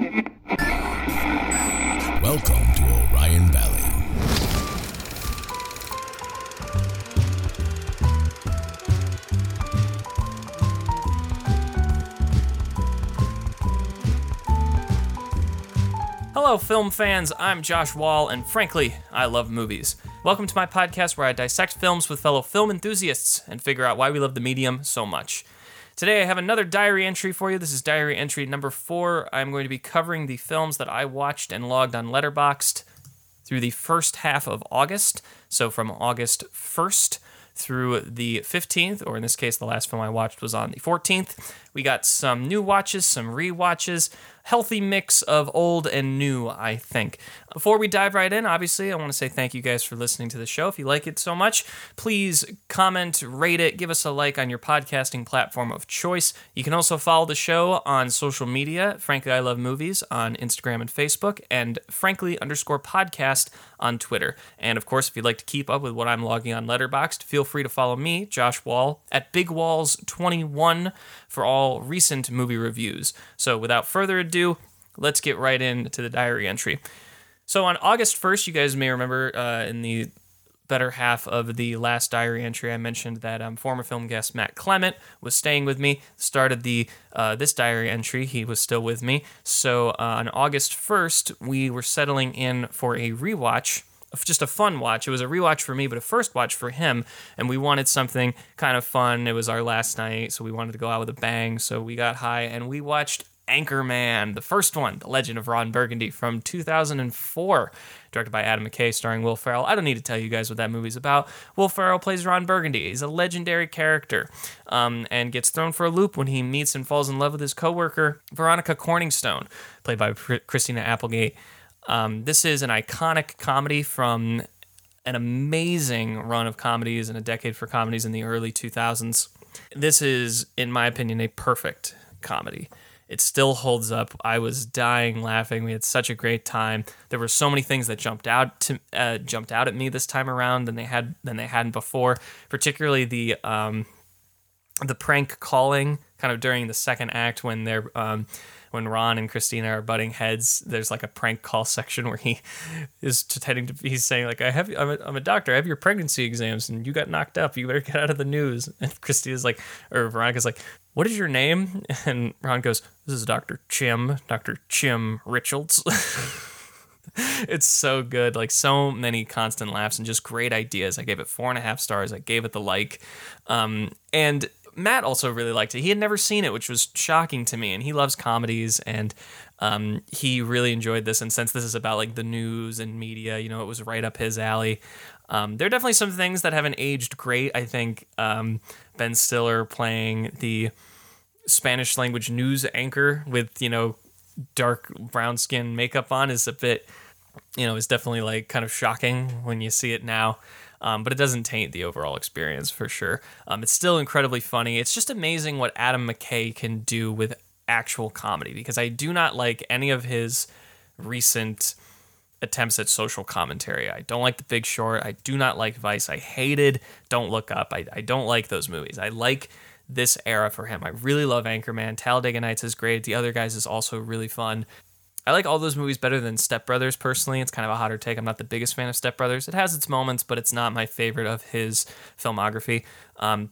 Welcome to Orion Valley. Hello, film fans. I'm Josh Wall, and frankly, I love movies. Welcome to my podcast where I dissect films with fellow film enthusiasts and figure out why we love the medium so much. Today I have another diary entry for you. This is diary entry number 4. I'm going to be covering the films that I watched and logged on Letterboxd through the first half of August. So from August 1st through the 15th, or in this case, the last film I watched was on the 14th. We got some new watches, some rewatches, healthy mix of old and new, I think. Before we dive right in, obviously, I want to say thank you guys for listening to the show. If you like it so much, please comment, rate it, give us a like on your podcasting platform of choice. You can also follow the show on social media, Frankly I Love Movies, on Instagram and Facebook, and Frankly_podcast on Twitter. And of course, if you'd like to keep up with what I'm logging on Letterboxd, feel free to follow me, Josh Wall, at BigWalls21 for all recent movie reviews. So without further ado, let's get right into the diary entry. So on August 1st, you guys may remember in the better half of the last diary entry, I mentioned that former film guest Matt Clement was staying with me. Started this diary entry, he was still with me. So on August 1st, we were settling in for a rewatch. Just a fun watch. It was a rewatch for me, but a first watch for him, and we wanted something kind of fun. It was our last night, so we wanted to go out with a bang, so we got high, and we watched Anchorman, the first one, The Legend of Ron Burgundy from 2004, directed by Adam McKay, starring Will Ferrell. I don't need to tell you guys what that movie's about. Will Ferrell plays Ron Burgundy. He's a legendary character and gets thrown for a loop when he meets and falls in love with his coworker, Veronica Corningstone, played by Christina Applegate. This is an iconic comedy from an amazing run of comedies and a decade for comedies in the early 2000s. This is, in my opinion, a perfect comedy. It still holds up. I was dying laughing. We had such a great time. There were so many things that jumped out at me this time around than they hadn't before. Particularly the prank calling kind of during the second act when they're when Ron and Christina are butting heads. There's like a prank call section where he is pretending to be saying like, I'm a doctor. I have your pregnancy exams and you got knocked up. You better get out of the news. And Christina's like, or Veronica's like, what is your name? And Ron goes, this is Dr. Chim Richards. It's so good. Like so many constant laughs and just great ideas. I gave it 4.5 stars. I gave it the like, and Matt also really liked it. He had never seen it, which was shocking to me, and he loves comedies, and he really enjoyed this, and since this is about like the news and media, you know, it was right up his alley. There are definitely some things that haven't aged great. I think Ben Stiller playing the Spanish language news anchor with, you know, dark brown skin makeup on is a bit, you know, is definitely like kind of shocking when you see it now. But it doesn't taint the overall experience for sure. It's still incredibly funny. It's just amazing what Adam McKay can do with actual comedy, because I do not like any of his recent attempts at social commentary. I don't like The Big Short. I do not like Vice. I hated Don't Look Up. I don't like those movies. I like this era for him. I really love Anchorman. Talladega Nights is great. The Other Guys is also really fun. I like all those movies better than Step Brothers, personally. It's kind of a hotter take. I'm not the biggest fan of Step Brothers. It has its moments, but it's not my favorite of his filmography.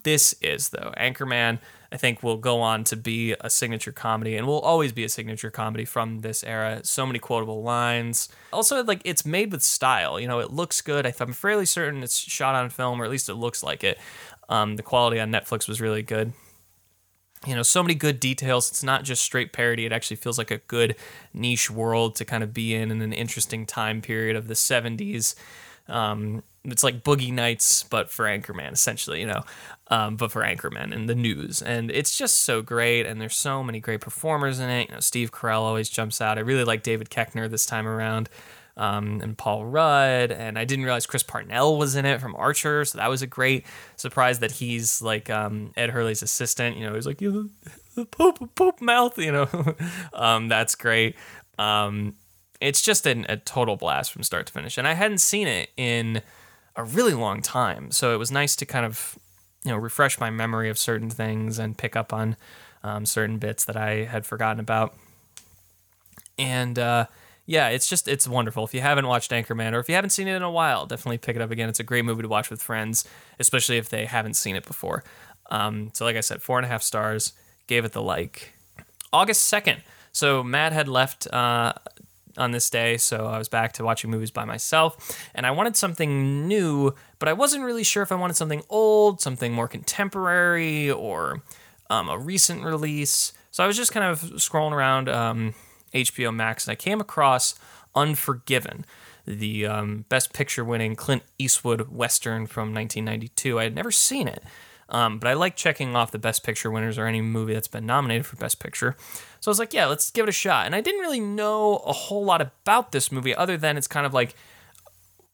This is, though. Anchorman, I think, will go on to be a signature comedy and will always be a signature comedy from this era. So many quotable lines. Also, like, it's made with style. You know, it looks good. I'm fairly certain it's shot on film, or at least it looks like it. The quality on Netflix was really good. You know, so many good details. It's not just straight parody. It actually feels like a good niche world to kind of be in an interesting time period of the 70s. It's like Boogie Nights, but for Anchorman, essentially, you know, but for Anchorman and the news. And it's just so great. And there's so many great performers in it. You know, Steve Carell always jumps out. I really like David Koechner this time around. And Paul Rudd, and I didn't realize Chris Parnell was in it from Archer, so that was a great surprise that he's like Ed Hurley's assistant. You know, he's like, you poop mouth, you know. That's great. It's just a total blast from start to finish, and I hadn't seen it in a really long time, so it was nice to kind of, you know, refresh my memory of certain things and pick up on certain bits that I had forgotten about. And yeah, it's wonderful. If you haven't watched Anchorman, or if you haven't seen it in a while, definitely pick it up again. It's a great movie to watch with friends, especially if they haven't seen it before. So like I said, 4.5 stars, gave it the like. August 2nd. So Matt had left on this day, so I was back to watching movies by myself, and I wanted something new, but I wasn't really sure if I wanted something old, something more contemporary, or a recent release. So I was just kind of scrolling around HBO Max, and I came across Unforgiven, the Best Picture-winning Clint Eastwood Western from 1992. I had never seen it, but I like checking off the Best Picture winners or any movie that's been nominated for Best Picture. So I was like, yeah, let's give it a shot. And I didn't really know a whole lot about this movie other than it's kind of like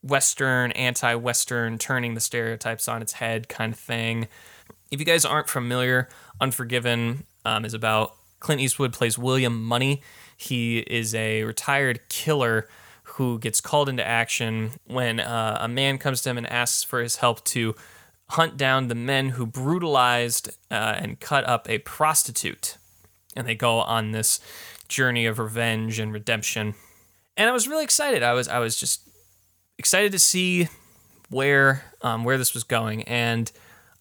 Western, anti-Western, turning the stereotypes on its head kind of thing. If you guys aren't familiar, Unforgiven is about Clint Eastwood plays William Money. He is a retired killer who gets called into action when a man comes to him and asks for his help to hunt down the men who brutalized and cut up a prostitute. And they go on this journey of revenge and redemption. And I was really excited. I was just excited to see where this was going. And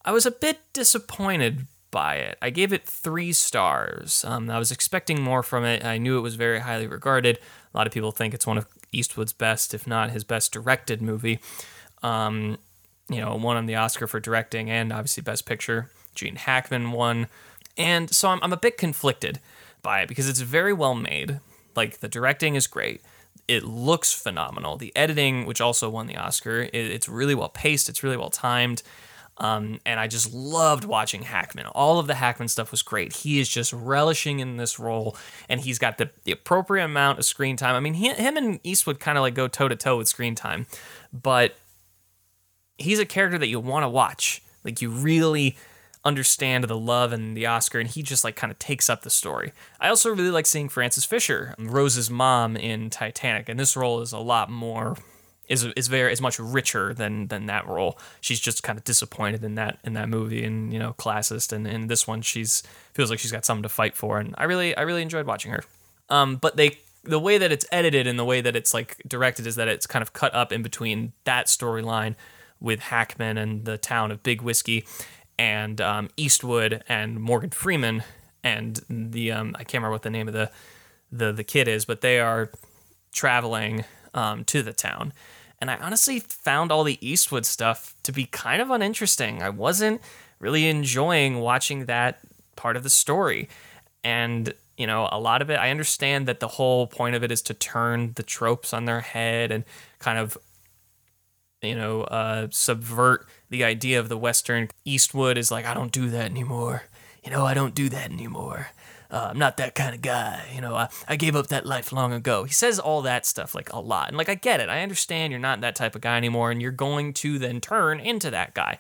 I was a bit disappointed by it. I gave it 3 stars. I was expecting more from it. I knew it was very highly regarded. A lot of people think it's one of Eastwood's best, if not his best directed movie. You know, won on the Oscar for directing and obviously Best Picture. Gene Hackman won. And so I'm a bit conflicted by it because it's very well made. Like, the directing is great. It looks phenomenal. The editing, which also won the Oscar, it's really well paced. It's really well timed. And I just loved watching Hackman. All of the Hackman stuff was great. He is just relishing in this role, and he's got the appropriate amount of screen time. I mean, him and Eastwood kind of like go toe-to-toe with screen time, but he's a character that you want to watch. Like, you really understand the love and the Oscar, and he just like kind of takes up the story. I also really like seeing Frances Fisher, Rose's mom in Titanic, and this role is a lot more is much richer than that role. She's just kind of disappointed in that movie, and you know, classist, and in this one she's feels like she's got something to fight for, and I really enjoyed watching her. But the way that it's edited and the way that it's like directed is that it's kind of cut up in between that storyline with Hackman and the town of Big Whiskey, and Eastwood and Morgan Freeman and the I can't remember what the name of the kid is, but they are traveling to the town. And I honestly found all the Eastwood stuff to be kind of uninteresting. I wasn't really enjoying watching that part of the story. And, you know, a lot of it, I understand that the whole point of it is to turn the tropes on their head and kind of, you know, subvert the idea of the Western. Eastwood is like, I don't do that anymore. You know, I don't do that anymore. I'm not that kind of guy. You know, I gave up that life long ago. He says all that stuff like a lot. And like, I get it. I understand you're not that type of guy anymore, and you're going to then turn into that guy.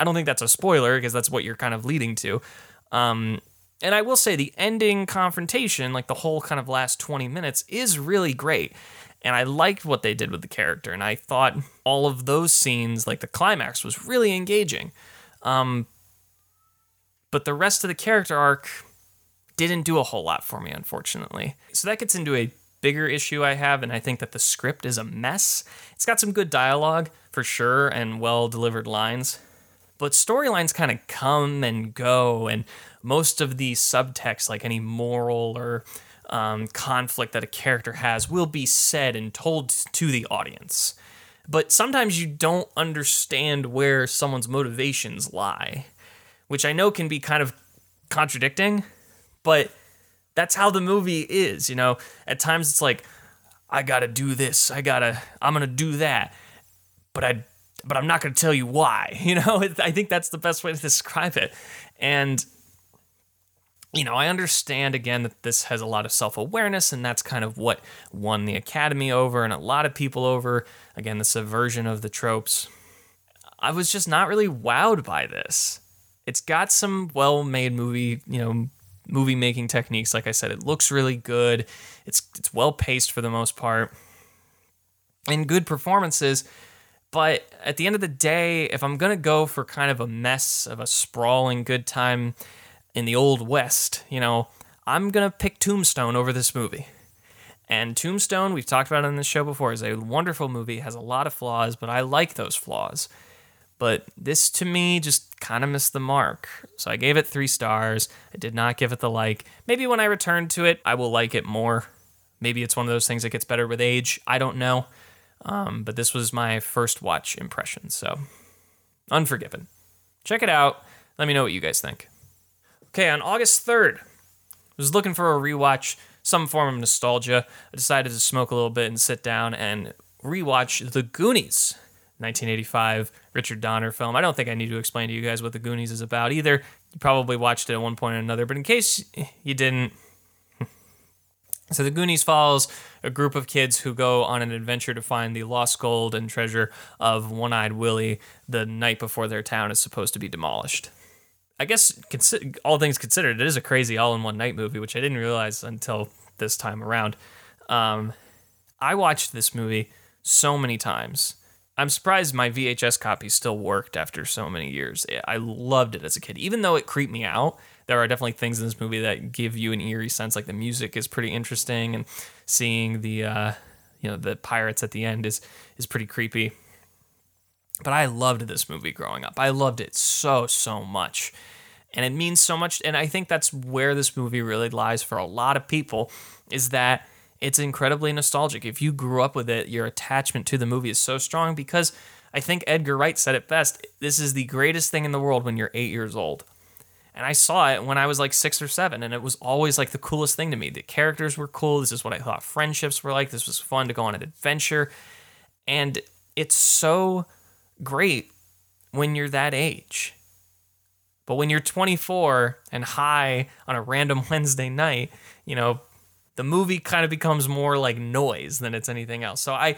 I don't think that's a spoiler because that's what you're kind of leading to. And I will say the ending confrontation, like the whole kind of last 20 minutes is really great. And I liked what they did with the character, and I thought all of those scenes, like the climax, was really engaging. But the rest of the character arc didn't do a whole lot for me, unfortunately. So that gets into a bigger issue I have, and I think that the script is a mess. It's got some good dialogue, for sure, and well-delivered lines. But storylines kind of come and go, and most of the subtext, like any moral or conflict that a character has, will be said and told to the audience. But sometimes you don't understand where someone's motivations lie, which I know can be kind of contradicting, but that's how the movie is, you know? At times it's like, I gotta do this, I'm gonna do that, but I'm not gonna tell you why, you know? I think that's the best way to describe it. And you know, I understand, again, that this has a lot of self-awareness, and that's kind of what won the Academy over and a lot of people over. Again, the subversion of the tropes. I was just not really wowed by this. It's got some well-made movie-making techniques. Like I said, it looks really good. It's well-paced for the most part, and good performances. But at the end of the day, if I'm going to go for kind of a mess of a sprawling good time in the Old West, you know, I'm going to pick Tombstone over this movie. And Tombstone, we've talked about it on this show before, is a wonderful movie, has a lot of flaws, but I like those flaws. But this, to me, just kind of missed the mark. So I gave it 3 stars. I did not give it the like. Maybe when I return to it, I will like it more. Maybe it's one of those things that gets better with age. I don't know. But this was my first watch impression. So, Unforgiven. Check it out. Let me know what you guys think. Okay, on August 3rd, I was looking for a rewatch, some form of nostalgia. I decided to smoke a little bit and sit down and rewatch The Goonies, 1985 Richard Donner film. I don't think I need to explain to you guys what The Goonies is about either. You probably watched it at one point or another, but in case you didn't, so The Goonies follows a group of kids who go on an adventure to find the lost gold and treasure of One-Eyed Willie the night before their town is supposed to be demolished. I guess, all things considered, it is a crazy all-in-one-night movie, which I didn't realize until this time around. I watched this movie so many times. I'm surprised my VHS copy still worked after so many years. I loved it as a kid. Even though it creeped me out, there are definitely things in this movie that give you an eerie sense, like the music is pretty interesting, and seeing the pirates at the end is pretty creepy. But I loved this movie growing up. I loved it so, so much. And it means so much, and I think that's where this movie really lies for a lot of people, is that it's incredibly nostalgic. If you grew up with it, your attachment to the movie is so strong because I think Edgar Wright said it best. This is the greatest thing in the world when you're 8 years old. And I saw it when I was like 6 or 7, and it was always like the coolest thing to me. The characters were cool. This is what I thought friendships were like. This was fun to go on an adventure. And it's so great when you're that age. But when you're 24 and high on a random Wednesday night, the movie kind of becomes more like noise than it's anything else. So I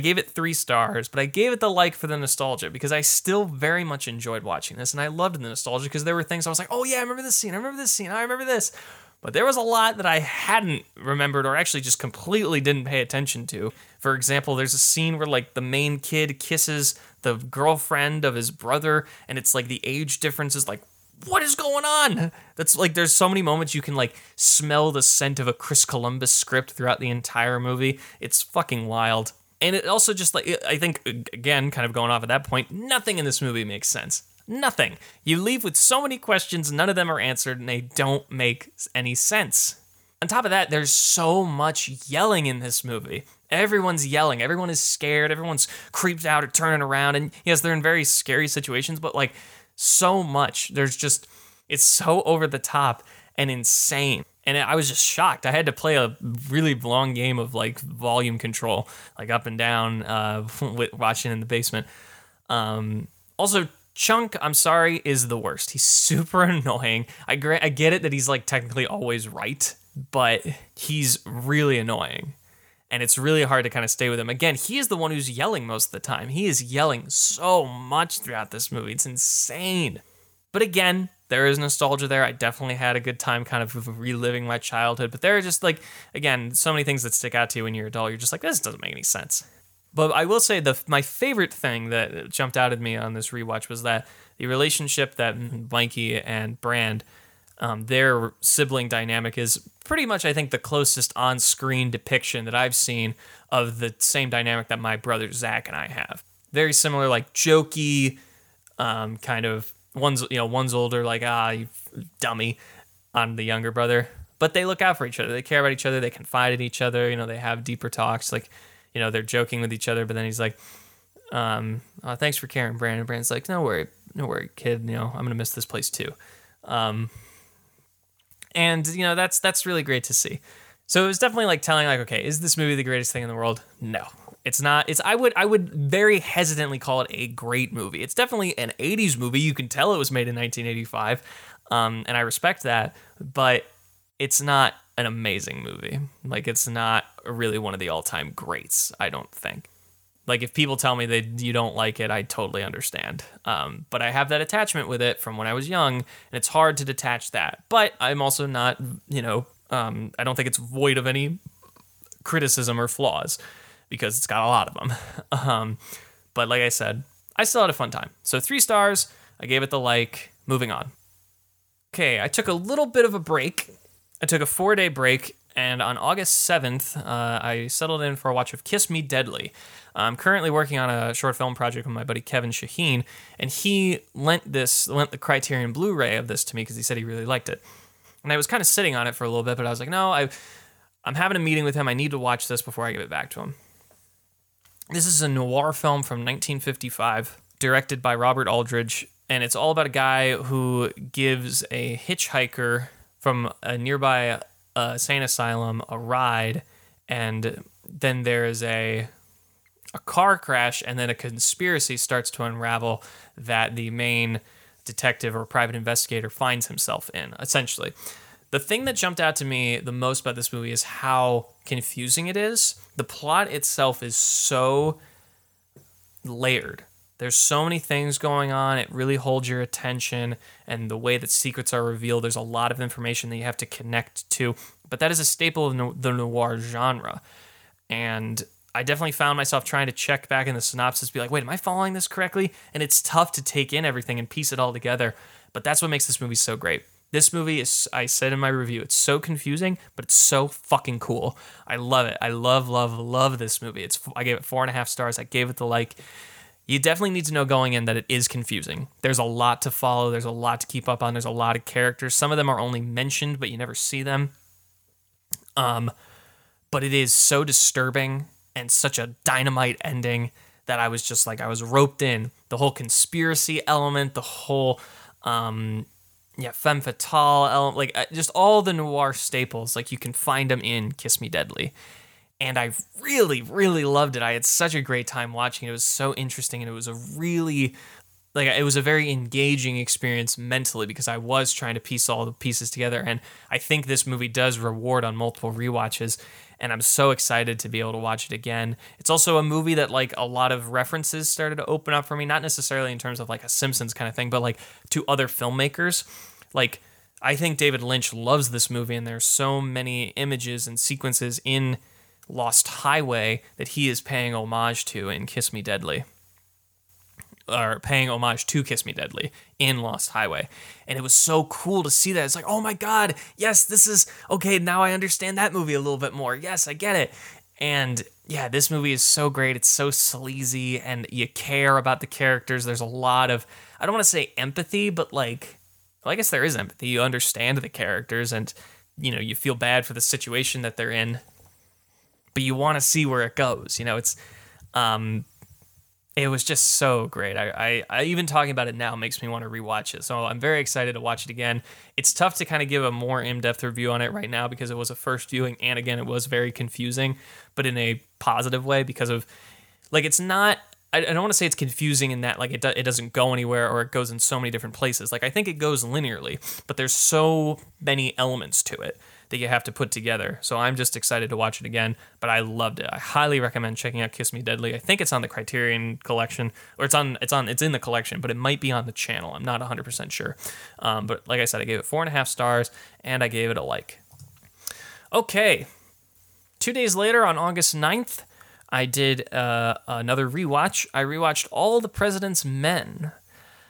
gave it 3 stars, but I gave it the like for the nostalgia because I still very much enjoyed watching this, and I loved the nostalgia because there were things I was like, oh yeah, I remember this scene, I remember this scene, I remember this. But there was a lot that I hadn't remembered or actually just completely didn't pay attention to. For example, there's a scene where like the main kid kisses the girlfriend of his brother, and it's like the age difference is like, what is going on? That's like, there's so many moments you can like smell the scent of a Chris Columbus script throughout the entire movie. It's fucking wild. And it also just like, I think, again, kind of going off at that point, nothing in this movie makes sense. Nothing. You leave with so many questions, none of them are answered, and they don't make any sense. On top of that, there's so much yelling in this movie. Everyone's yelling. Everyone is scared. Everyone's creeped out or turning around. And yes, they're in very scary situations, but like, so much. There's just, it's so over the top and insane. And I was just shocked. I had to play a really long game of like volume control, like up and down, watching in the basement. Also, Chunk, I'm sorry, is the worst. He's super annoying. I get it that he's like technically always right, but he's really annoying. And it's really hard to kind of stay with him. Again, he is the one who's yelling most of the time. He is yelling so much throughout this movie. It's insane. But again, there is nostalgia there. I definitely had a good time kind of reliving my childhood. But there are just like, again, so many things that stick out to you when you're an adult. You're just like, this doesn't make any sense. But I will say my favorite thing that jumped out at me on this rewatch was that the relationship that Mikey and Brand, their sibling dynamic is pretty much, I think, the closest on-screen depiction that I've seen of the same dynamic that my brother Zach and I have. Very similar, like jokey, kind of one's older, like you dummy, on the younger brother. But they look out for each other. They care about each other. They confide in each other. They have deeper talks. Like, they're joking with each other. But then he's like, oh, "Thanks for caring, Brandon." Brandon's like, "No worry, kid. I'm gonna miss this place too." And, that's really great to see. So it was definitely like telling like, okay, is this movie the greatest thing in the world? No, it's not. I would very hesitantly call it a great movie. It's definitely an 80s movie. You can tell it was made in 1985. And I respect that, but it's not an amazing movie. Like, it's not really one of the all time greats, I don't think. Like, if people tell me that you don't like it, I totally understand. But I have that attachment with it from when I was young, and it's hard to detach that. But I'm also not, I don't think it's void of any criticism or flaws, because it's got a lot of them. But like I said, I still had a fun time. So 3 stars, I gave it the like. Moving on. Okay, I took a little bit of a break. I took a 4-day break, And on August 7th, I settled in for a watch of Kiss Me Deadly. I'm currently working on a short film project with my buddy Kevin Shaheen, and he lent the Criterion Blu-ray of this to me because he said he really liked it. And I was kind of sitting on it for a little bit, but I was like, no, I'm having a meeting with him. I need to watch this before I give it back to him. This is a noir film from 1955, directed by Robert Aldrich, and it's all about a guy who gives a hitchhiker from a nearby sane asylum a ride, and then there is a car crash, and then a conspiracy starts to unravel that the main detective or private investigator finds himself in, essentially. The thing that jumped out to me the most about this movie is how confusing it is. The plot itself is so layered. There's so many things going on. It really holds your attention, and the way that secrets are revealed, there's a lot of information that you have to connect to, but that is a staple of the noir genre. And I definitely found myself trying to check back in the synopsis, be like, wait, am I following this correctly? And it's tough to take in everything and piece it all together, but that's what makes this movie so great. This movie is, I said in my review, it's so confusing, but it's so fucking cool. I love it. I love, love, love this movie. I gave it 4.5 stars. I gave it the like. You definitely need to know going in that it is confusing. There's a lot to follow. There's a lot to keep up on. There's a lot of characters. Some of them are only mentioned, but you never see them. But it is so disturbing and such a dynamite ending that I was just like, I was roped in. The whole conspiracy element, the whole, femme fatale element, like just all the noir staples, like you can find them in Kiss Me Deadly. And I really, really loved it. I had such a great time watching it. It was so interesting, and it was a very engaging experience mentally because I was trying to piece all the pieces together. And I think this movie does reward on multiple rewatches, and I'm so excited to be able to watch it again. It's also a movie that like a lot of references started to open up for me, not necessarily in terms of like a Simpsons kind of thing, but like to other filmmakers. Like I think David Lynch loves this movie, and there's so many images and sequences in Lost Highway that he is paying homage to in Kiss Me Deadly, or paying homage to Kiss Me Deadly in Lost Highway. And it was so cool to see that. It's like, oh my God, yes, this is okay. Now I understand that movie a little bit more. Yes, I get it. And yeah, this movie is so great. It's so sleazy, and you care about the characters. There's a lot of, I don't want to say empathy, but like, well, I guess there is empathy. You understand the characters, and you know, you feel bad for the situation that they're in, but you want to see where it goes. You know, it's, it was just so great. I even talking about it now makes me want to rewatch it. So I'm very excited to watch it again. It's tough to kind of give a more in-depth review on it right now because it was a first viewing. And again, it was very confusing, but in a positive way because of like, it's not, I don't want to say it's confusing in that like it doesn't go anywhere or it goes in so many different places. Like I think it goes linearly, but there's so many elements to it that you have to put together. So I'm just excited to watch it again, but I loved it. I highly recommend checking out Kiss Me Deadly. I think it's on the Criterion collection, or it's in the collection, but it might be on the channel. I'm not 100% sure. But like I said, I gave it 4.5 stars, and I gave it a like. Okay. 2 days later, on August 9th, I did another rewatch. I rewatched All the President's Men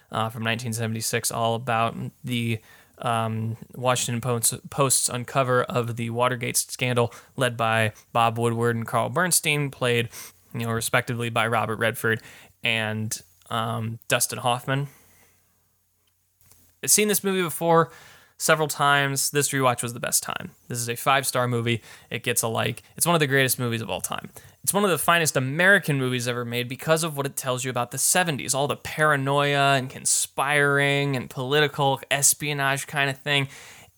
from 1976, all about the Washington Post's uncover of the Watergate scandal led by Bob Woodward and Carl Bernstein, played, you know, respectively by Robert Redford and Dustin Hoffman. I've seen this movie before several times. This rewatch was the best time. This is a 5-star movie. It gets a like. It's one of the greatest movies of all time. It's one of the finest American movies ever made because of what it tells you about the 70s, all the paranoia and conspiring and political espionage kind of thing.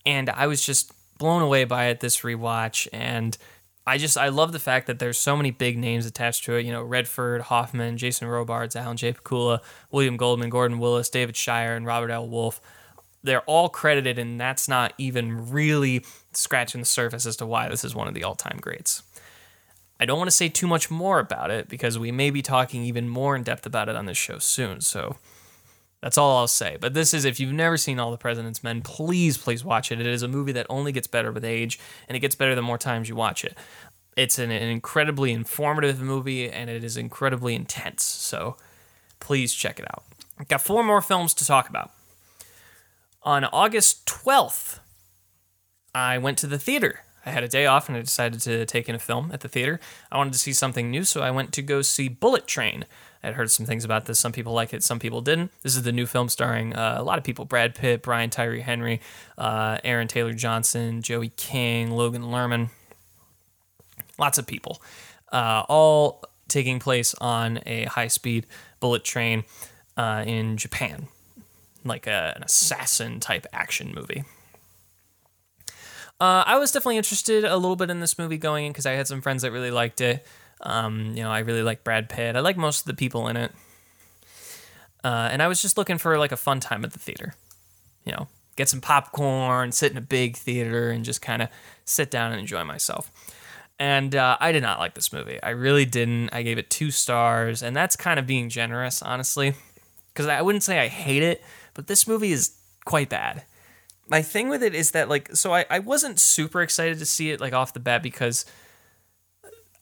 And I was just blown away by it this rewatch. And I love the fact that there's so many big names attached to it. You know, Redford, Hoffman, Jason Robards, Alan J. Pakula, William Goldman, Gordon Willis, David Shire, and Robert L. Wolfe. They're all credited, and that's not even really scratching the surface as to why this is one of the all-time greats. I don't want to say too much more about it because we may be talking even more in depth about it on this show soon, so that's all I'll say. But this is, if you've never seen All the President's Men, please, please watch it. It is a movie that only gets better with age, and it gets better the more times you watch it. It's an incredibly informative movie, and it is incredibly intense, so please check it out. I've got 4 more films to talk about. On August 12th, I went to the theater. I had a day off and I decided to take in a film at the theater. I wanted to see something new, so I went to go see Bullet Train. I'd heard some things about this. Some people like it, some people didn't. This is the new film starring a lot of people. Brad Pitt, Brian Tyree Henry, Aaron Taylor-Johnson, Joey King, Logan Lerman. Lots of people. All taking place on a high-speed bullet train in Japan. Like an assassin-type action movie. I was definitely interested a little bit in this movie going in because I had some friends that really liked it. I really like Brad Pitt. I like most of the people in it. And I was just looking for like a fun time at the theater, you know, get some popcorn, sit in a big theater and just kind of sit down and enjoy myself. And, I did not like this movie. I really didn't. I gave it 2 stars and that's kind of being generous, honestly, because I wouldn't say I hate it, but this movie is quite bad. My thing with it is that like, so I wasn't super excited to see it like off the bat because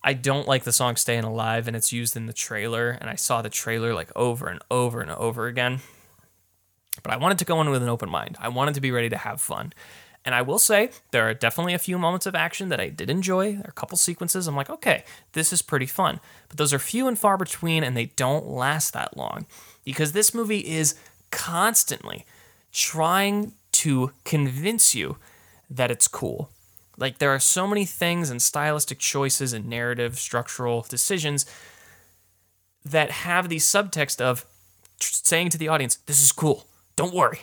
I don't like the song Stayin' Alive, and it's used in the trailer, and I saw the trailer like over and over and over again. But I wanted to go in with an open mind. I wanted to be ready to have fun. And I will say, there are definitely a few moments of action that I did enjoy. There are a couple sequences. I'm like, okay, this is pretty fun. But those are few and far between, and they don't last that long. Because this movie is constantly trying to convince you that it's cool. Like, there are so many things and stylistic choices and narrative, structural decisions that have the subtext of saying to the audience, this is cool, don't worry.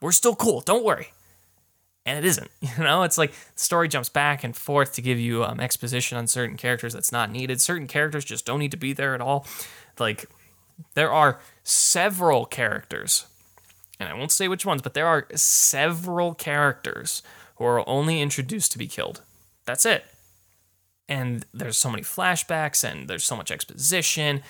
We're still cool, don't worry. And it isn't, you know? It's like the story jumps back and forth to give you exposition on certain characters that's not needed. Certain characters just don't need to be there at all. Like, there are several characters, and I won't say which ones, but there are several characters who are only introduced to be killed. That's it. And there's so many flashbacks and there's so much exposition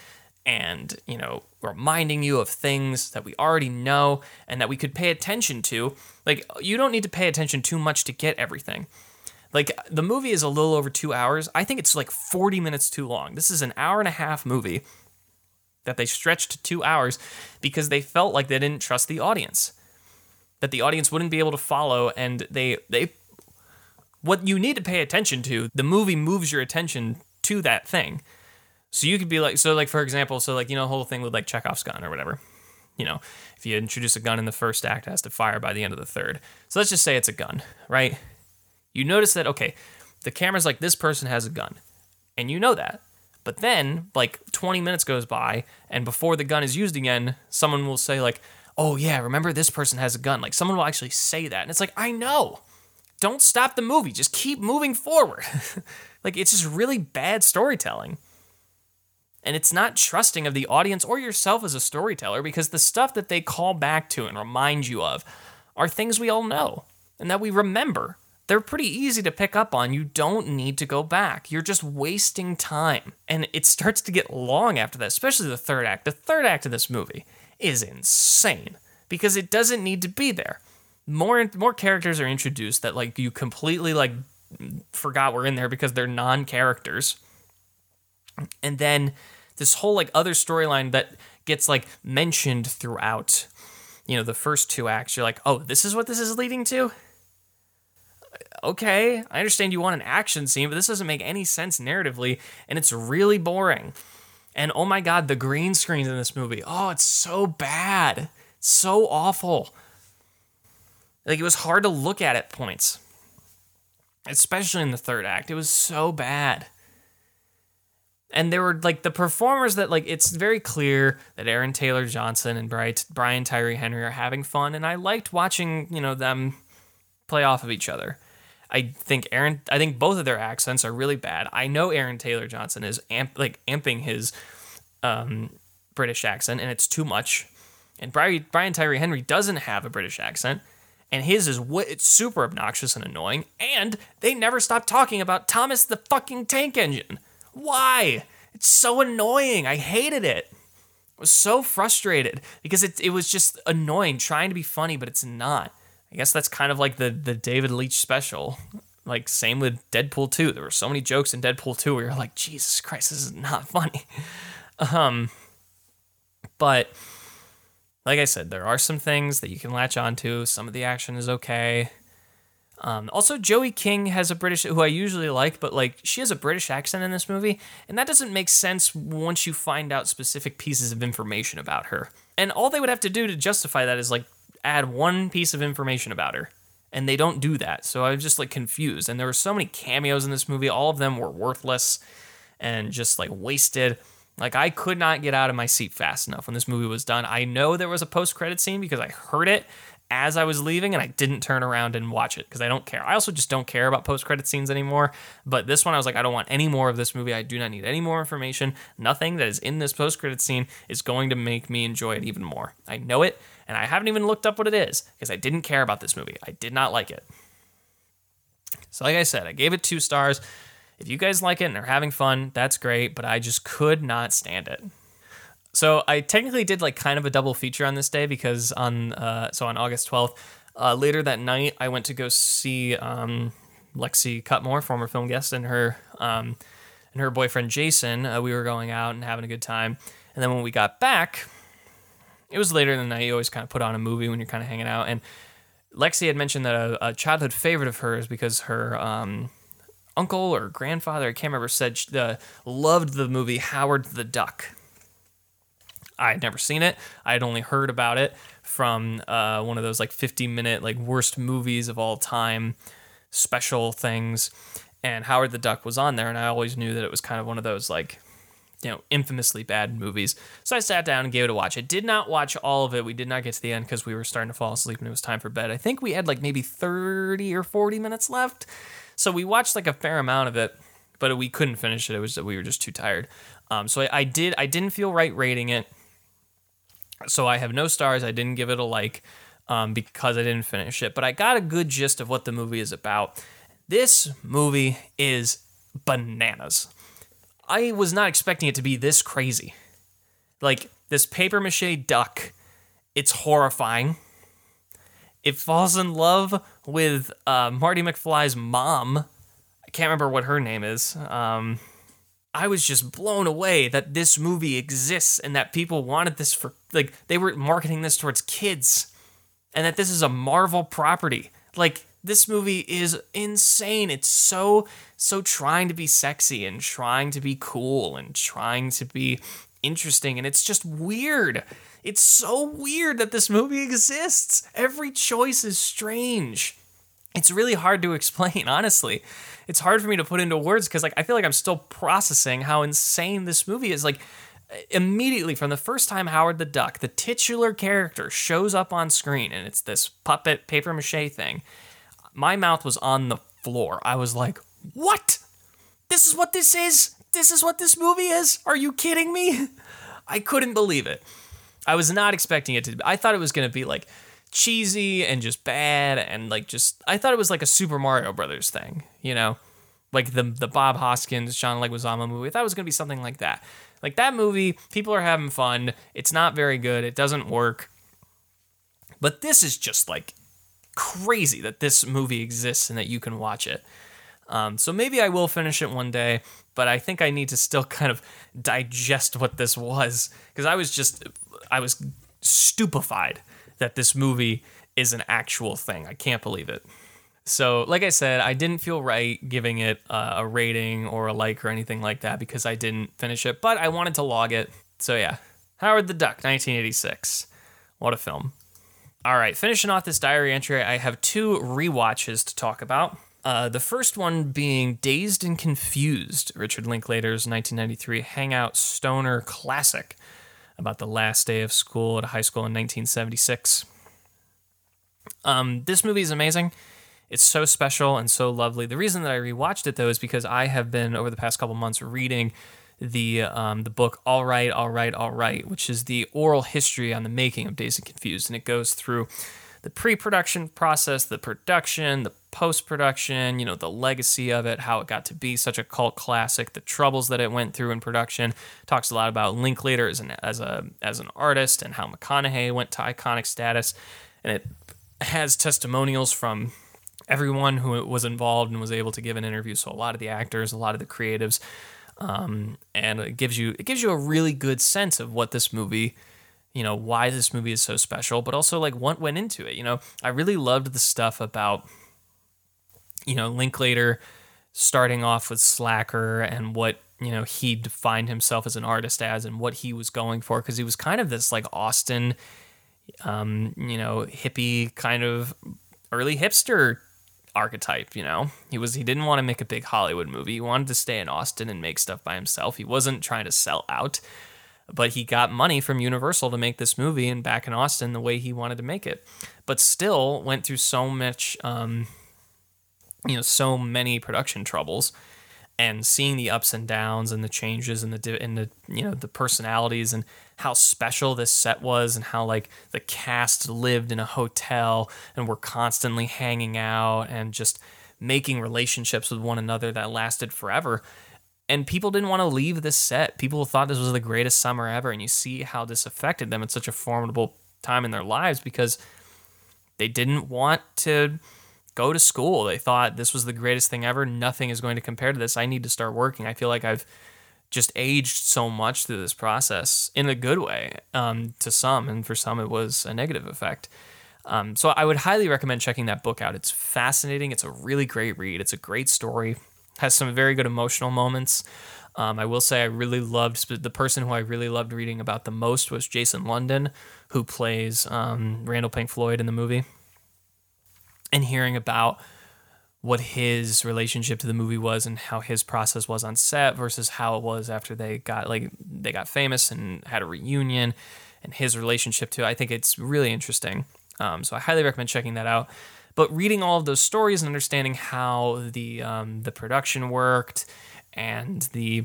and, you know, reminding you of things that we already know and that we could pay attention to. Like, you don't need to pay attention too much to get everything. Like, the movie is a little over 2 hours. I think it's like 40 minutes too long. This is an hour and a half movie that they stretched to 2 hours because they felt like they didn't trust the audience. That the audience wouldn't be able to follow, and they what you need to pay attention to, the movie moves your attention to that thing. So you could be like, so like, for example, so like, you know, the whole thing with like Chekhov's gun or whatever, you know, if you introduce a gun in the first act, it has to fire by the end of the third. So let's just say it's a gun, right? You notice that, okay, the camera's like, this person has a gun, and you know that. But then like 20 minutes goes by, and before the gun is used again, someone will say like, oh yeah, remember this person has a gun. Like, someone will actually say that. And it's like, I know. Don't stop the movie. Just keep moving forward. Like, it's just really bad storytelling. And it's not trusting of the audience or yourself as a storyteller, because the stuff that they call back to and remind you of are things we all know and that we remember. They're pretty easy to pick up on. You don't need to go back. You're just wasting time. And it starts to get long after that, especially the third act. The third act of this movie is insane because it doesn't need to be there. More and more characters are introduced that like you completely like forgot were in there because they're non-characters. And then this whole like other storyline that gets like mentioned throughout, you know, the first 2 acts, you're like, oh, this is what this is leading to? Okay, I understand you want an action scene, but this doesn't make any sense narratively, and it's really boring. And oh my God, the green screens in this movie. Oh, it's so bad. It's so awful. Like, it was hard to look at points. Especially in the third act. It was so bad. And there were, like, the performers that, like, it's very clear that Aaron Taylor-Johnson and Brian Tyree Henry are having fun. And I liked watching, you know, them play off of each other. I think both of their accents are really bad. I know Aaron Taylor-Johnson is amping his British accent, and it's too much. And Brian Tyree Henry doesn't have a British accent, and his is it's super obnoxious and annoying. And they never stop talking about Thomas the fucking Tank Engine. Why? It's so annoying. I hated it. I was so frustrated because it was just annoying trying to be funny, but it's not. I guess that's kind of like the David Leitch special. Like, same with Deadpool 2. There were so many jokes in Deadpool 2 where you're like, Jesus Christ, this is not funny. But, like I said, there are some things that you can latch onto. Some of the action is okay. Also, Joey King has a British, who I usually like, but like she has a British accent in this movie, and that doesn't make sense once you find out specific pieces of information about her. And all they would have to do to justify that is like add one piece of information about her, and they don't do that. So I was just like confused. And there were so many cameos in this movie. All of them were worthless and just like wasted. Like I could not get out of my seat fast enough when this movie was done. I know there was a post-credit scene because I heard it as I was leaving, and I didn't turn around and watch it because I don't care. I also just don't care about post-credit scenes anymore. But this one, I was like, I don't want any more of this movie. I do not need any more information. Nothing that is in this post-credit scene is going to make me enjoy it even more. I know it, and I haven't even looked up what it is because I didn't care about this movie. I did not like it. So like I said, I gave it 2 stars. If you guys like it and are having fun, that's great, but I just could not stand it. So I technically did like kind of a double feature on this day because on August 12th, later that night, I went to go see Lexi Cutmore, former film guest, and her boyfriend Jason. We were going out and having a good time. And then when we got back, it was later in the night. You always kind of put on a movie when you're kind of hanging out. And Lexi had mentioned that a childhood favorite of hers, because her uncle or grandfather, I can't remember, said she loved the movie Howard the Duck. I had never seen it. I had only heard about it from one of those like 50-minute like worst movies of all time special things, and Howard the Duck was on there, and I always knew that it was kind of one of those like, you know, infamously bad movies. So I sat down and gave it a watch. I did not watch all of it. We did not get to the end because we were starting to fall asleep and it was time for bed. I think we had like maybe 30 or 40 minutes left. So we watched like a fair amount of it, but we couldn't finish it. It was that we were just too tired. I didn't feel right rating it. So I have no stars. I didn't give it a like because I didn't finish it. But I got a good gist of what the movie is about. This movie is bananas. I was not expecting it to be this crazy. Like, this papier-mâché duck, it's horrifying. It falls in love with Marty McFly's mom. I can't remember what her name is. I was just blown away that this movie exists and that people wanted this for, like, they were marketing this towards kids and that this is a Marvel property. Like, this movie is insane. It's so trying to be sexy and trying to be cool and trying to be interesting. And it's just weird. It's so weird that this movie exists. Every choice is strange. It's really hard to explain, honestly. It's hard for me to put into words because, like, I feel like I'm still processing how insane this movie is. Like, immediately from the first time Howard the Duck, the titular character, shows up on screen, and it's this puppet papier-mâché thing, my mouth was on the floor. I was like, what? This is what this is? This is what this movie is? Are you kidding me? I couldn't believe it. I was not expecting it to be. I thought it was going to be, like, cheesy and just bad and like just, I thought it was like a Super Mario Brothers thing, you know, like the Bob Hoskins, John Leguizamo movie. I thought it was gonna be something like that. Like that movie, people are having fun. It's not very good. It doesn't work. But this is just like crazy that this movie exists and that you can watch it. So maybe I will finish it one day, but I think I need to still kind of digest what this was, because I was stupefied that this movie is an actual thing. I can't believe it. So, like I said, I didn't feel right giving it a rating or a like or anything like that because I didn't finish it, but I wanted to log it. So yeah, Howard the Duck, 1986. What a film. All right, finishing off this diary entry, I have 2 rewatches to talk about. The first one being Dazed and Confused, Richard Linklater's 1993 hangout stoner classic, about the last day of school at high school in 1976. This movie is amazing. It's so special and so lovely. The reason that I rewatched it, though, is because I have been, over the past couple months, reading the book All Right, All Right, All Right, which is the oral history on the making of Dazed and Confused. And it goes through the pre-production process, the production, the post-production, you know, the legacy of it, how it got to be such a cult classic, the troubles that it went through in production. Talks a lot about Linklater as an artist and how McConaughey went to iconic status. And it has testimonials from everyone who was involved and was able to give an interview. So a lot of the actors, a lot of the creatives, and it gives you a really good sense of what this movie, you know, why this movie is so special, but also like what went into it. You know, I really loved the stuff about you know, Linklater starting off with Slacker and what, you know, he defined himself as an artist as and what he was going for, because he was kind of this like Austin, you know, hippie kind of early hipster archetype, you know. He didn't want to make a big Hollywood movie. He wanted to stay in Austin and make stuff by himself. He wasn't trying to sell out, but he got money from Universal to make this movie and back in Austin the way he wanted to make it, but still went through so much, you know, so many production troubles, and seeing the ups and downs and the changes and the you know, the personalities and how special this set was and how like the cast lived in a hotel and were constantly hanging out and just making relationships with one another that lasted forever. And people didn't want to leave this set. People thought this was the greatest summer ever, and you see how this affected them at such a formidable time in their lives because they didn't want to go to school. They thought this was the greatest thing ever. Nothing is going to compare to this. I need to start working. I feel like I've just aged so much through this process in a good way, to some, and for some it was a negative effect. So I would highly recommend checking that book out. It's fascinating. It's a really great read. It's a great story. Has some very good emotional moments. I will say I really loved, the person who I really loved reading about the most was Jason London, who plays Randall Pink Floyd in the movie. And hearing about what his relationship to the movie was and how his process was on set versus how it was after they got famous and had a reunion, and his relationship to it. I think it's really interesting. So I highly recommend checking that out. But reading all of those stories and understanding how the production worked and the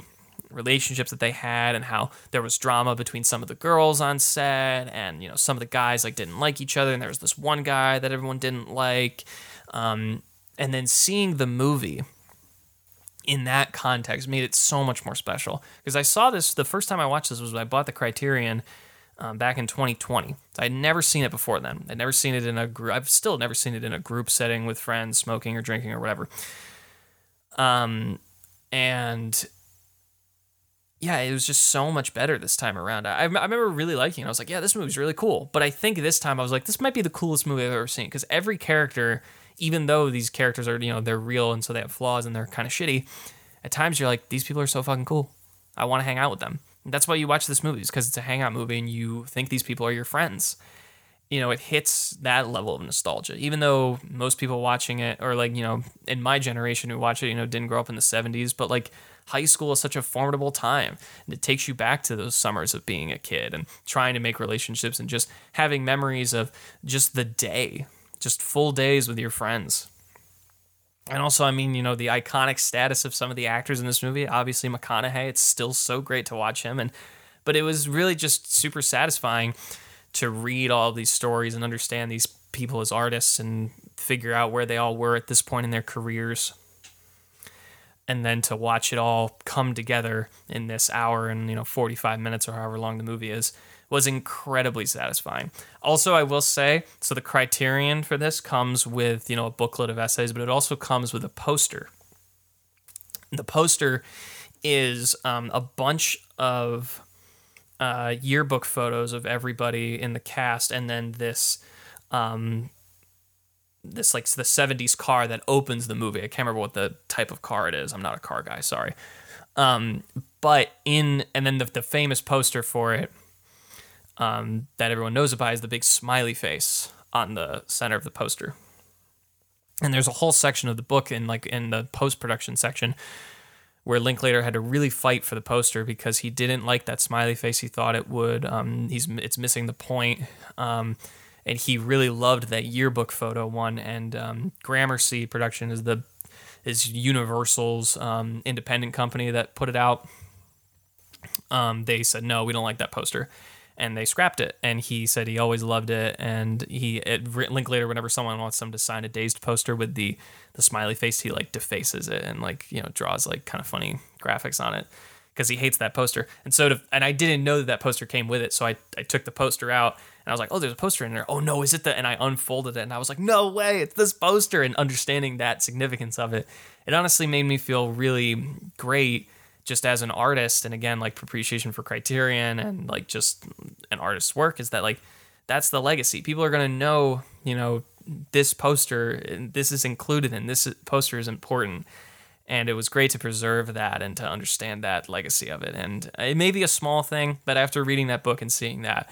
relationships that they had and how there was drama between some of the girls on set, and you know, some of the guys like didn't like each other, and there was this one guy that everyone didn't like, and then seeing the movie in that context made it so much more special. Because I saw this, the first time I watched this was when I bought the Criterion back in 2020. I'd never seen it before then. I'd never seen it in a group. I've still never seen it in a group setting with friends smoking or drinking or whatever. And yeah, it was just so much better this time around. I remember really liking it. I was like, yeah, this movie's really cool. But I think this time I was like, this might be the coolest movie I've ever seen, because every character, even though these characters are, you know, they're real and so they have flaws and they're kind of shitty, at times you're like, these people are so fucking cool. I want to hang out with them. And that's why you watch this movie, is because it's a hangout movie and you think these people are your friends. You know, it hits that level of nostalgia, even though most people watching it, or like, you know, in my generation who watch it, you know, didn't grow up in the 70s, but like high school is such a formidable time, and it takes you back to those summers of being a kid and trying to make relationships and just having memories of just the day, just full days with your friends. And also, I mean, you know, the iconic status of some of the actors in this movie, obviously McConaughey, it's still so great to watch him. But it was really just super satisfying to read all these stories and understand these people as artists and figure out where they all were at this point in their careers, and then to watch it all come together in this hour and, you know, 45 minutes or however long the movie is, was incredibly satisfying. Also, I will say, so the Criterion for this comes with, you know, a booklet of essays, but it also comes with a poster. The poster is a bunch of yearbook photos of everybody in the cast, and then this this like the 70s car that opens the movie. I can't remember what the type of car it is. I'm not a car guy, sorry. But then the famous poster for it that everyone knows about is the big smiley face on the center of the poster. And there's a whole section of the book in the post-production section where Linklater had to really fight for the poster because he didn't like that smiley face. He thought it would, it's missing the point. And he really loved that yearbook photo one. And Gramercy Production is Universal's independent company that put it out. They said, no, we don't like that poster. And they scrapped it. And he said he always loved it. And Linklater, whenever someone wants him to sign a dazed poster with the smiley face, he like defaces it and like, you know, draws like kind of funny graphics on it, because he hates that poster. And and I didn't know that poster came with it. So I took the poster out and I was like, oh, there's a poster in there. Oh no, is it that? And I unfolded it and I was like, no way, it's this poster. And understanding that significance of it, it honestly made me feel really great just as an artist. And again, like appreciation for Criterion and like just an artist's work is that like, that's the legacy. People are going to know, you know, this poster, and this is included in this poster, is important. And it was great to preserve that and to understand that legacy of it. And it may be a small thing, but after reading that book and seeing that,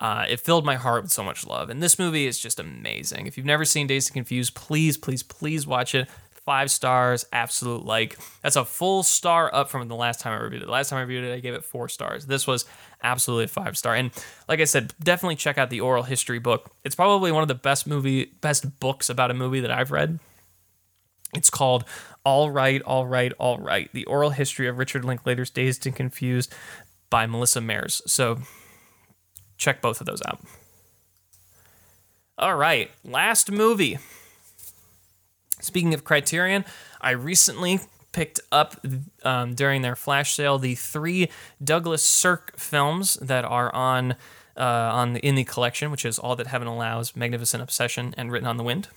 it filled my heart with so much love. And this movie is just amazing. If you've never seen Dazed and Confused, please, please, please watch it. 5 stars, absolute like. That's a full star up from the last time I reviewed it. The last time I reviewed it, I gave it 4 stars. This was absolutely a 5-star. And like I said, definitely check out the oral history book. It's probably one of the best books about a movie that I've read. It's called All Right, All Right, All Right, The Oral History of Richard Linklater's Dazed and Confused by Melissa Mears. So check both of those out. All right, last movie. Speaking of Criterion, I recently picked up during their flash sale the 3 Douglas Sirk films that are in the collection, which is All That Heaven Allows, Magnificent Obsession, and Written on the Wind.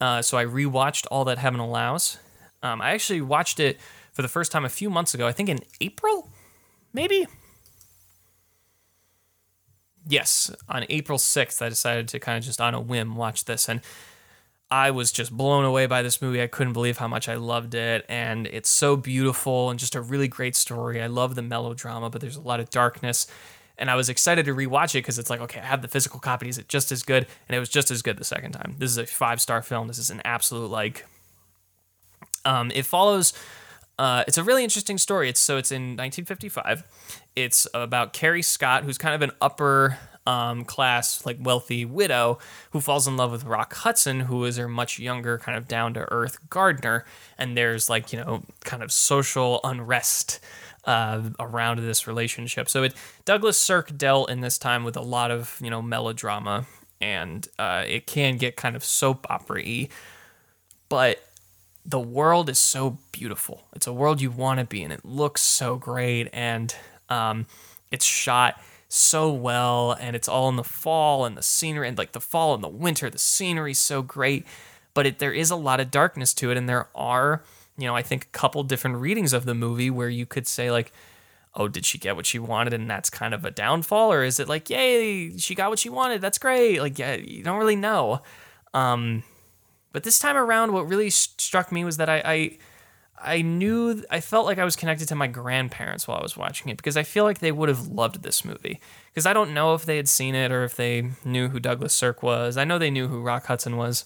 So I rewatched All That Heaven Allows. I actually watched it for the first time a few months ago, I think in April, maybe? Yes, on April 6th, I decided to kind of just on a whim watch this, and I was just blown away by this movie. I couldn't believe how much I loved it, and it's so beautiful and just a really great story. I love the melodrama, but there's a lot of darkness, and I was excited to rewatch it because it's like, okay, I have the physical copy. Is it just as good? And it was just as good the second time. This is a 5-star film. This is an absolute like. It follows. It's a really interesting story. It's in 1955. It's about Carrie Scott, who's kind of an upper class, like wealthy widow who falls in love with Rock Hudson, who is her much younger, kind of down to earth gardener. And there's like, you know, kind of social unrest around this relationship. So Douglas Sirk dealt in this time with a lot of, you know, melodrama, and it can get kind of soap opera-y, but the world is so beautiful. It's a world you want to be in. It looks so great, and it's shot so well, and it's all in the fall, and the scenery, and like the fall and the winter, the scenery's so great, but there is a lot of darkness to it, and there are, you know, I think a couple different readings of the movie where you could say like, oh, did she get what she wanted? And that's kind of a downfall, or is it like, yay, she got what she wanted. That's great. Like, yeah, you don't really know. But this time around, what really struck me was that I felt like I was connected to my grandparents while I was watching it, because I feel like they would have loved this movie, because I don't know if they had seen it or if they knew who Douglas Sirk was. I know they knew who Rock Hudson was,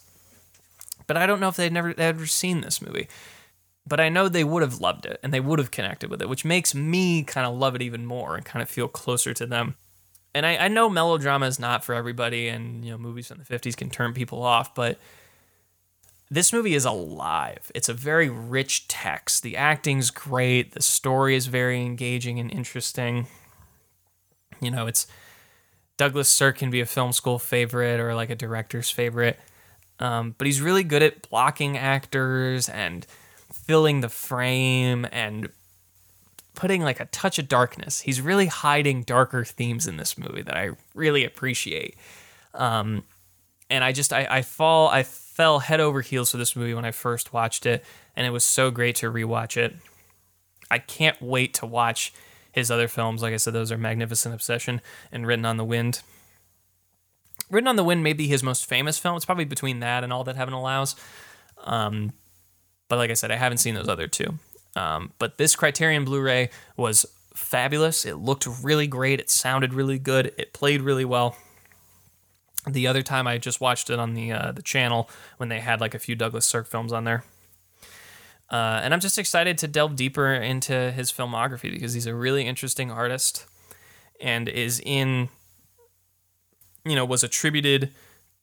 but I don't know if they'd ever seen this movie. But I know they would have loved it, and they would have connected with it, which makes me kind of love it even more and kind of feel closer to them. And I know melodrama is not for everybody, and you know movies from the 50s can turn people off, but this movie is alive. It's a very rich text. The acting's great. The story is very engaging and interesting. You know, it's Douglas Sirk can be a film school favorite or like a director's favorite, but he's really good at blocking actors and filling the frame and putting like a touch of darkness. He's really hiding darker themes in this movie that I really appreciate. And I fell head over heels for this movie when I first watched it, and it was so great to rewatch it. I can't wait to watch his other films. Like I said, those are Magnificent Obsession and Written on the Wind. Written on the Wind may be his most famous film. It's probably between that and All That Heaven Allows. But like I said, I haven't seen those other two. But this Criterion Blu-ray was fabulous. It looked really great. It sounded really good. It played really well. The other time I just watched it on the channel when they had like a few Douglas Sirk films on there. And I'm just excited to delve deeper into his filmography, because he's a really interesting artist and is in, you know, was attributed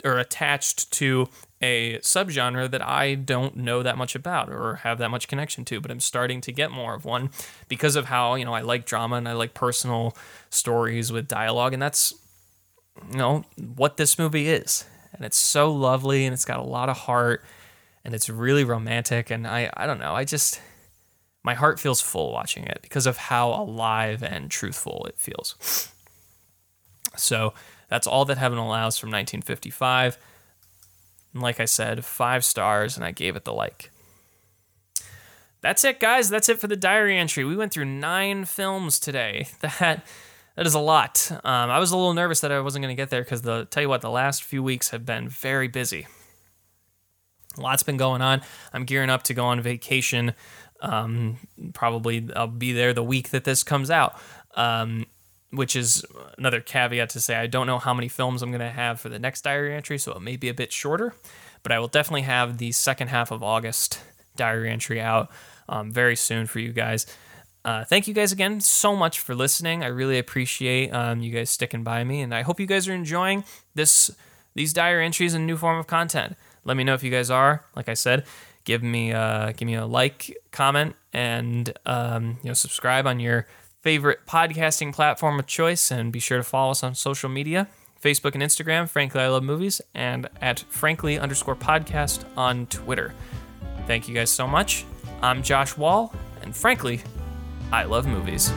or attached to a subgenre that I don't know that much about or have that much connection to, but I'm starting to get more of one because of how, you know, I like drama and I like personal stories with dialogue, and that's, you know, what this movie is. And it's so lovely, and it's got a lot of heart, and it's really romantic, and I don't know, I just, my heart feels full watching it because of how alive and truthful it feels. So that's All That Heaven Allows from 1955. And like I said, 5 stars, and I gave it the like. That's it, guys. That's it for the diary entry. We went through 9 films today. That That is a lot. I was a little nervous that I wasn't going to get there because the last few weeks have been very busy. A lot's been going on. I'm gearing up to go on vacation. Probably I'll be there the week that this comes out, which is another caveat to say I don't know how many films I'm going to have for the next diary entry, so it may be a bit shorter, but I will definitely have the second half of August diary entry out very soon for you guys. Thank you guys again so much for listening. I really appreciate you guys sticking by me, and I hope you guys are enjoying these diary entries in new form of content. Let me know if you guys are. Like I said, give me a like, comment, and subscribe on your favorite podcasting platform of choice, and be sure to follow us on social media, Facebook and Instagram, Frankly I Love Movies, and at Frankly_podcast on Twitter. Thank you guys so much. I'm Josh Wall, and frankly, I love movies.